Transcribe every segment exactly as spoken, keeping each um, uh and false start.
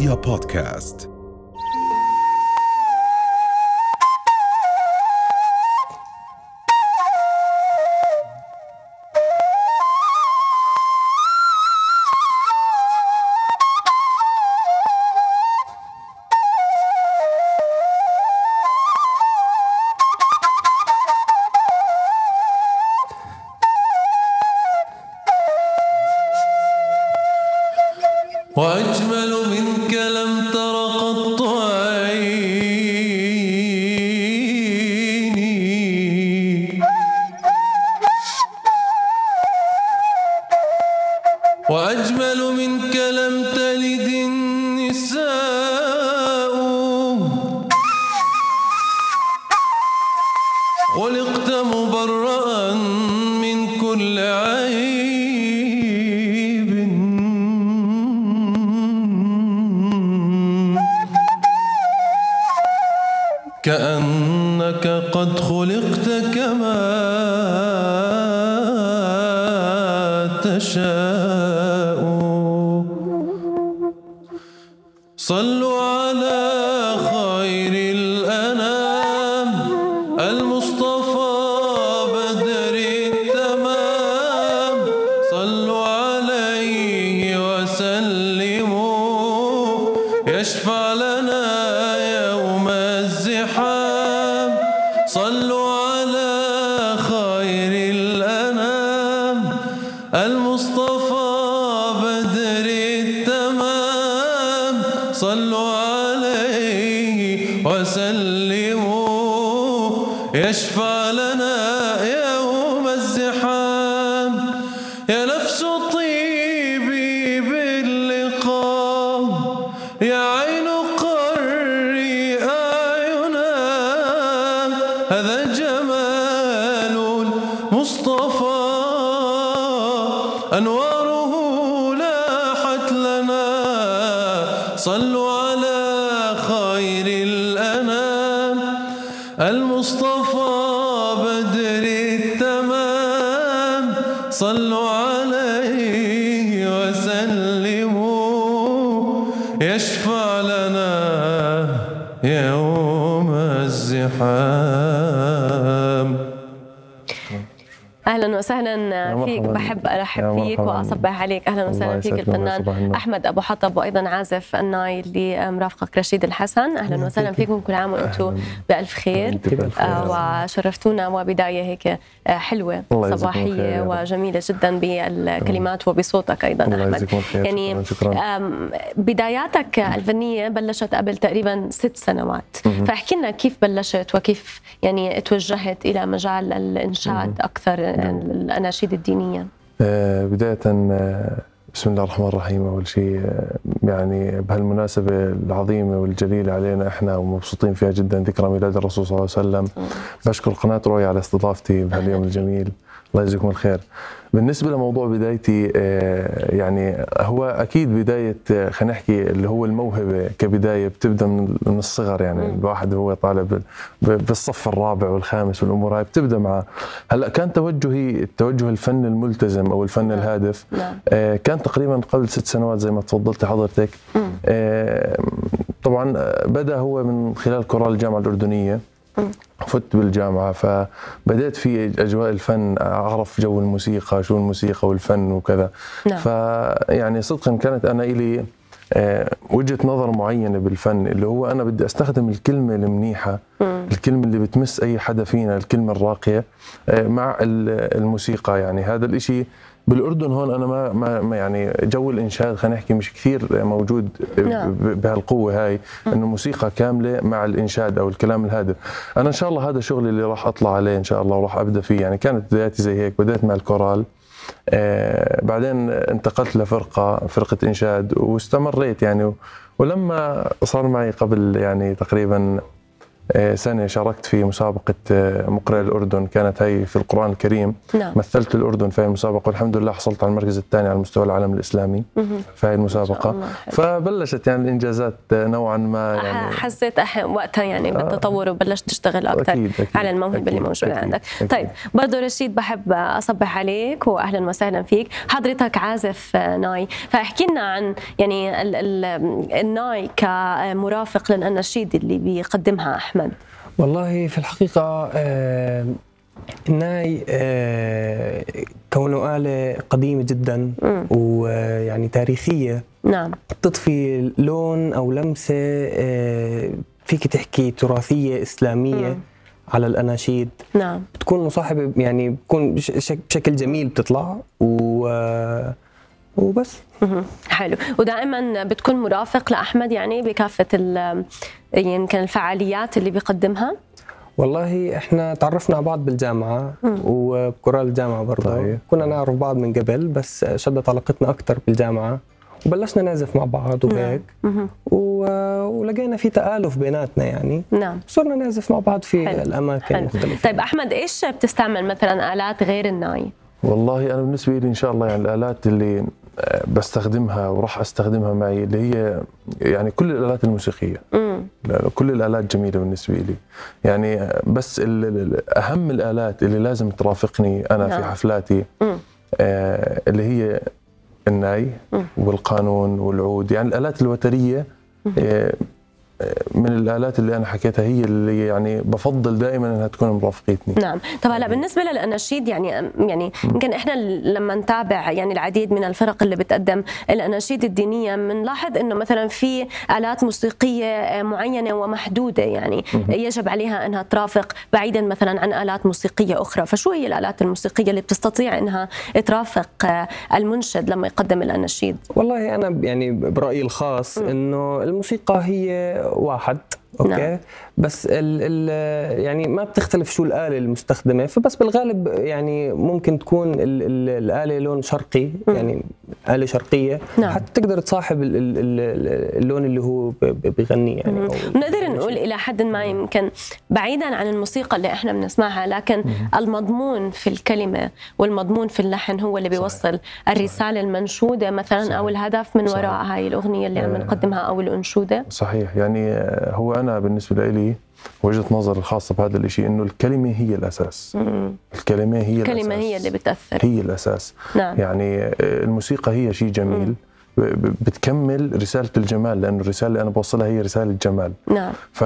رؤيا بودكاست. وأجمل منك لم تر قط عيني، وأجمل منك لم تلد النساء، خلقت مبرأ من كل عيب. كأنك قد خلقت كما تشاء. صلوا على خير الأنام المصطفى بدر التمام، صلوا عليه وسلموا، يشفع لنا يوم الزحام. صلوا على خير الأنام المصطفى بدر التمام، صلوا عليه وسلموا، يشفع لنا يوم الزحام. يا نفس طيبي باللقاء، يا عين هذا جمال مصطفى، أنواره لاحت لنا. صلوا على خير الأنام المصطفى بدر التمام، صلوا عليه وسلموا، يشفع لنا يوم الزحام. أهلا وسهلا فيك، بحب أرحب فيك وأصبح عليك. أهلا وسهلا فيك الفنان أحمد أبو حطب، وأيضا عازف الناي اللي مرافقك رشيد الحسن. أهلا وسهلا فيكم، كل عام وأنتم بألف خير، وشرفتونا وبداية هيك حلوة صباحية وجميلة جدا بالكلمات وبصوتك أيضا أحمد. يعني بداياتك الفنية بلشت قبل تقريبا ست سنوات، فأحكي لنا كيف بلشت وكيف يعني توجهت إلى مجال الإنشاد أكثر، الأناشيد الدينية. آه بداية آه بسم الله الرحمن الرحيم. أول شيء آه يعني بهالمناسبة العظيمة والجليلة علينا إحنا ومبسوطين فيها جدا، ذكرى ميلاد الرسول صلى الله عليه وسلم. بشكر قناة روي على استضافتي بهاليوم الجميل، الله يجزيكم الخير. بالنسبة لموضوع بدايتي آه يعني هو أكيد بداية آه خلينا نحكي اللي هو الموهبة كبداية بتبدأ من, من الصغر. يعني م. الواحد هو طالب بالصف الرابع والخامس والأمور هاي بتبدأ معه. هلأ كان توجهي التوجه الفن الملتزم أو الفن م. الهادف آه كان تقريبا قبل ست سنوات زي ما تفضلت حضرتك. آه طبعا بدأ هو من خلال كورال الجامعة الأردنية، فت بالجامعة فبدأت في أجواء الفن، أعرف جو الموسيقى، شو الموسيقى والفن وكذا. نعم. فيعني صدقا كانت أنا إلي وجهة نظر معينة بالفن، اللي هو أنا بدي أستخدم الكلمة المنيحة، الكلمة اللي بتمس أي حدا فينا، الكلمة الراقية مع الموسيقى. يعني هذا الإشي بالأردن هون أنا ما ما يعني جو الإنشاد خلينا نحكي مش كثير موجود بهالقوة هاي، إنه موسيقى كاملة مع الإنشاد أو الكلام الهادف. أنا إن شاء الله هذا شغلي اللي راح أطلع عليه إن شاء الله وراح أبدأ فيه. يعني كانت بداياتي زي هيك، بدأت مع الكورال، آه بعدين انتقلت لفرقة فرقة إنشاد واستمريت. يعني ولما صار معي قبل يعني تقريبا سنة شاركت في مسابقة مقرئ الأردن، كانت هي في القرآن الكريم. نعم. مثلت الأردن في المسابقة والحمد لله حصلت على المركز الثاني على مستوى العالم الإسلامي في هاي المسابقة. فبلشت يعني الإنجازات نوعا ما، يعني حسيت وقتها يعني بالتطور آه. وبلشت تشتغل أكثر أكيد أكيد على الموهبة اللي موجودة عندك. أكيد. طيب برضه رشيد بحب أصبح عليك وأهلا وسهلا فيك. حضرتك عازف ناي، فاحكي لنا عن يعني ال ال الناي كمرافق للأناشيد اللي بيقدمها أحمد. والله في الحقيقة آه الناي آه كونه آلة قديمة جدا ويعني تاريخية. نعم. بتضفي لون أو لمسة آه فيك تحكي تراثية إسلامية مم. على الأناشيد. نعم. بتكون مصاحبة يعني بتكون بشكل جميل بتطلع و آه وبس. حلو، ودائما بتكون مرافق لأحمد يعني بكافة ال يمكن الفعاليات اللي بيقدمها؟ والله احنا تعرفنا على بعض بالجامعة وبكورال الجامعة برضه. طيب. كنا نعرف بعض من قبل بس شدت علاقتنا أكثر بالجامعة وبلشنا نعزف مع بعض وهيك و... ولقينا في تآلف بيناتنا يعني. نعم. صرنا نعزف مع بعض في حلو. الأماكن المختلفة. طيب أحمد إيش بتستعمل مثلا آلات غير الناي؟ والله أنا بالنسبة لي إن شاء الله يعني الآلات اللي بستخدمها وراح استخدمها معي اللي هي يعني كل الالات الموسيقيه. امم كل الالات جميله بالنسبه لي يعني، بس اهم الالات اللي لازم ترافقني انا لا. في حفلاتي آه اللي هي الناي مم. والقانون والعود، يعني الالات الوتريه آه من الالات اللي انا حكيتها هي اللي يعني بفضل دائما انها تكون مرافقتني. نعم. طب هلا بالنسبه للاناشيد يعني يعني يمكن احنا لما نتابع يعني العديد من الفرق اللي بتقدم الاناشيد الدينيه بنلاحظ انه مثلا في الات موسيقيه معينه ومحدوده يعني يجب عليها انها ترافق، بعيدا مثلا عن الات موسيقيه اخرى، فشو هي الالات الموسيقيه اللي بتستطيع انها ترافق المنشد لما يقدم الاناشيد؟ والله انا يعني برايي الخاص انه الموسيقى هي واحد. اوكي. نعم. بس ال ال يعني ما بتختلف شو الآلة المستخدمة، فبس بالغالب يعني ممكن تكون ال ال الآلة لون شرقي م. يعني آلة شرقية. نعم. حتى تقدر تصاحب ال ال اللون اللي هو بيغنيه يعني. نقدر نقول إلى حد ما يمكن بعيدا عن الموسيقى اللي احنا بنسمعها، لكن م. المضمون في الكلمة والمضمون في اللحن هو اللي بيوصل الرسالة المنشودة مثلا. صحيح. أو الهدف من وراء صحيح. هاي الأغنية اللي عم نقدمها أو الأنشودة. صحيح. يعني هو أنا بالنسبة لي وجهة نظري الخاصة بهذا الشيء إنه الكلمة هي الأساس. مم. الكلمة هي الكلمة الأساس. هي اللي بتأثر. هي الأساس. نعم. يعني الموسيقى هي شيء جميل. مم. بتكمل رسالة الجمال، لأن الرسالة اللي أنا بوصلها هي رسالة جمال. نعم. ف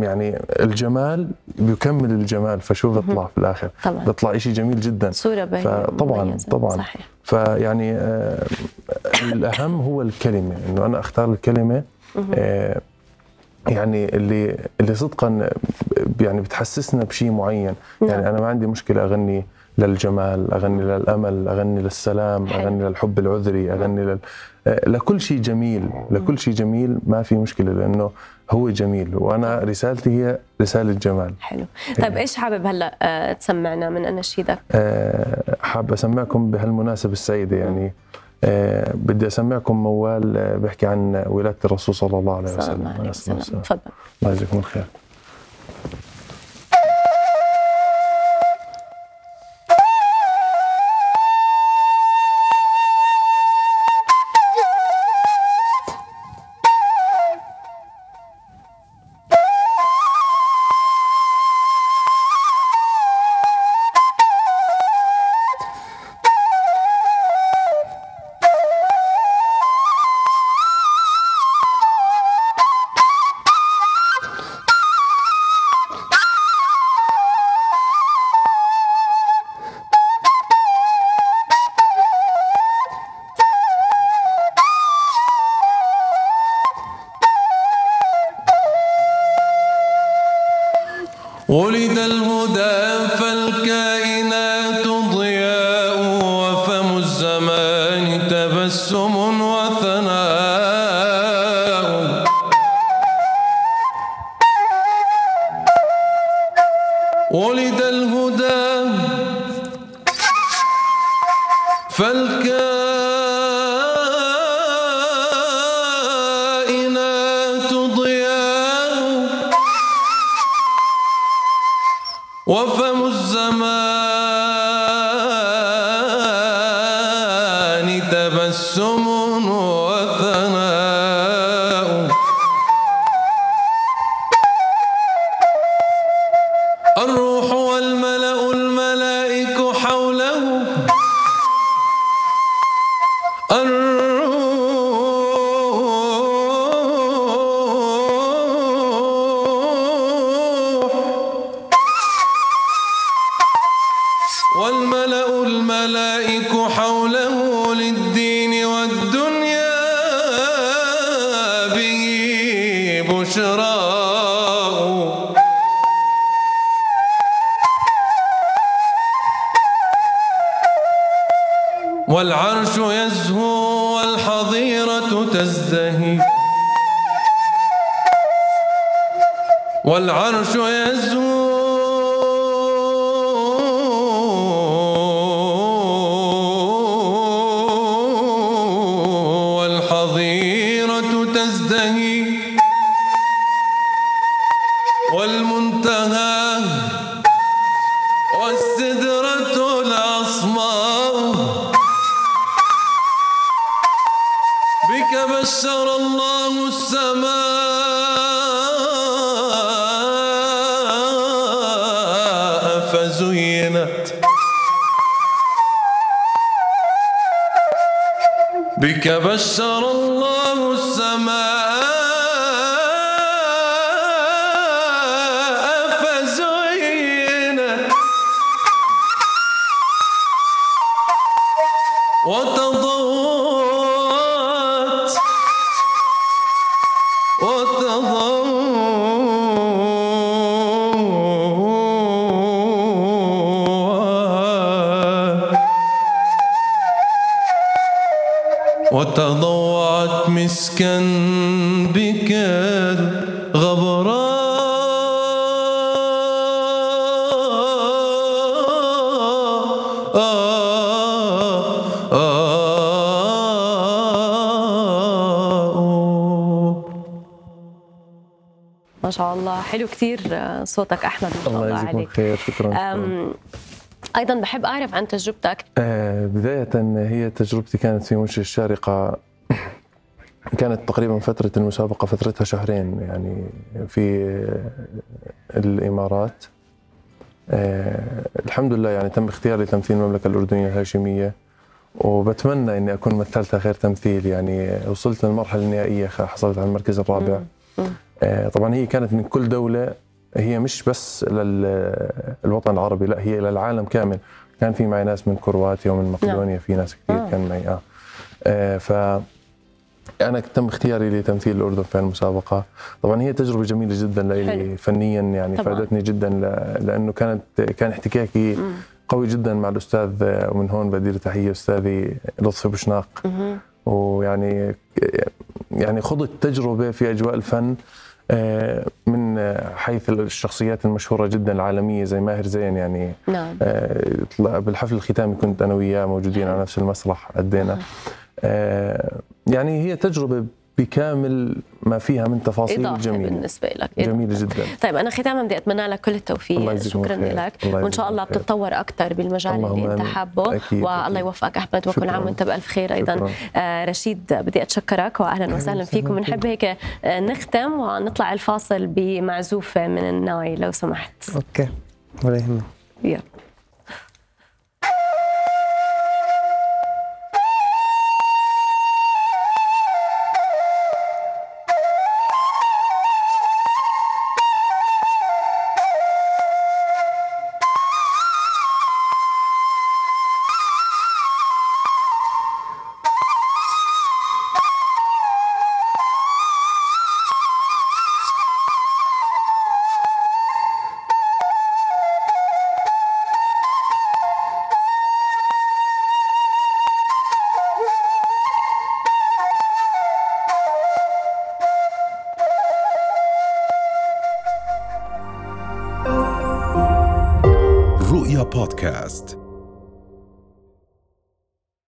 يعني الجمال بيكمل الجمال، فشو بيطلع في الآخر؟ طبعا بيطلع شيء جميل جدا. صورة باهية. طبعا طبعا. صحيح. فيعني آه الأهم هو الكلمة، إنه أنا أختار الكلمة آه يعني اللي اللي صدقا يعني بتحسسنا بشيء معين. نعم. يعني انا ما عندي مشكله اغني للجمال، اغني للامل، اغني للسلام. حلو. اغني للحب العذري، اغني لل... لكل شيء جميل، لكل شيء جميل ما في مشكله لانه هو جميل وانا رسالتي هي رساله جمال. حلو. طيب ايش حابب هلا أه تسمعنا من اناشيدك؟ أه حابب اسمعكم بهالمناسبه السعيده يعني أه بدي اسمعكم موال أه بحكي عن ولاده الرسول صلى الله عليه وسلم. تفضل. الله يجزيكم الخير. ولد المدى فالكائنات ضياء، وفم الزمان تبسم وثناء، ولد الهدى فالكائنات تبسم وثناء الروح والملأ الملائك حوله الروح والملأ الملائك حوله للدين والدنيا به بشرى والعرش يزهو والحظيرة تزدهي والعرش يزهو والحظيرة تزدهي والمنتهى والسدرة العصماء بك بشر الله السماء فزينت بك بشر الله السماء فزينت وتضوّت وتضوعت مسكا بك الغبراء ما شاء الله. حلو كثير صوتك أحمد، ما شاء الله عليك. الله يجزيك خير، شكرا. أيضا بحب أعرف عن تجربتك. آه بداية هي تجربتي كانت في منشية الشارقة، كانت تقريبا فترة المسابقة فترتها شهرين يعني في الإمارات. آه الحمد لله يعني تم اختياري لتمثيل المملكة الأردنية الهاشمية، وبتمنى إني أكون مثلتها غير تمثيل. يعني وصلت للمرحلة النهائية، حصلت على المركز الرابع. طبعا هي كانت من كل دولة، هي مش بس للوطن العربي، لا هي للعالم كامل. كان في معي ناس من كرواتيا ومن مقدونيا، في ناس كثير آه. كان معي اه, آه ف انا تم اختياري لتمثيل الاردن في المسابقة. طبعا هي تجربة جميلة جدا لي فنيا، يعني طبعاً فادتني جدا، لانه كانت كان احتكاكي مم. قوي جدا مع الاستاذ، ومن هون بدير تحية استاذي لطفي بوشناق. ويعني يعني خضت تجربة في اجواء الفن من حيث الشخصيات المشهورة جدا العالمية زي ماهر زين، يعني نعم. بالحفل الختامي كنت أنا وياه موجودين على نفس المسرح، أدينا. يعني هي تجربة بكامل ما فيها من تفاصيل جميلة بالنسبة لك، جميلة جدا. طيب أنا ختاما بدي أتمنى لك كل التوفيق، شكرا لك، وإن شاء الله بتتطور أكثر بالمجال اللي أنت حابه، والله يوفقك أحمد، وكل عام وأنت بألف خير. أيضا آه رشيد بدي أتشكرك، وأهلا وسهلا فيك. وبنحب هيك نختم ونطلع الفاصل بمعزوفة من الناي لو سمحت. أوكي ولا يهمك، يلا. بودكاست.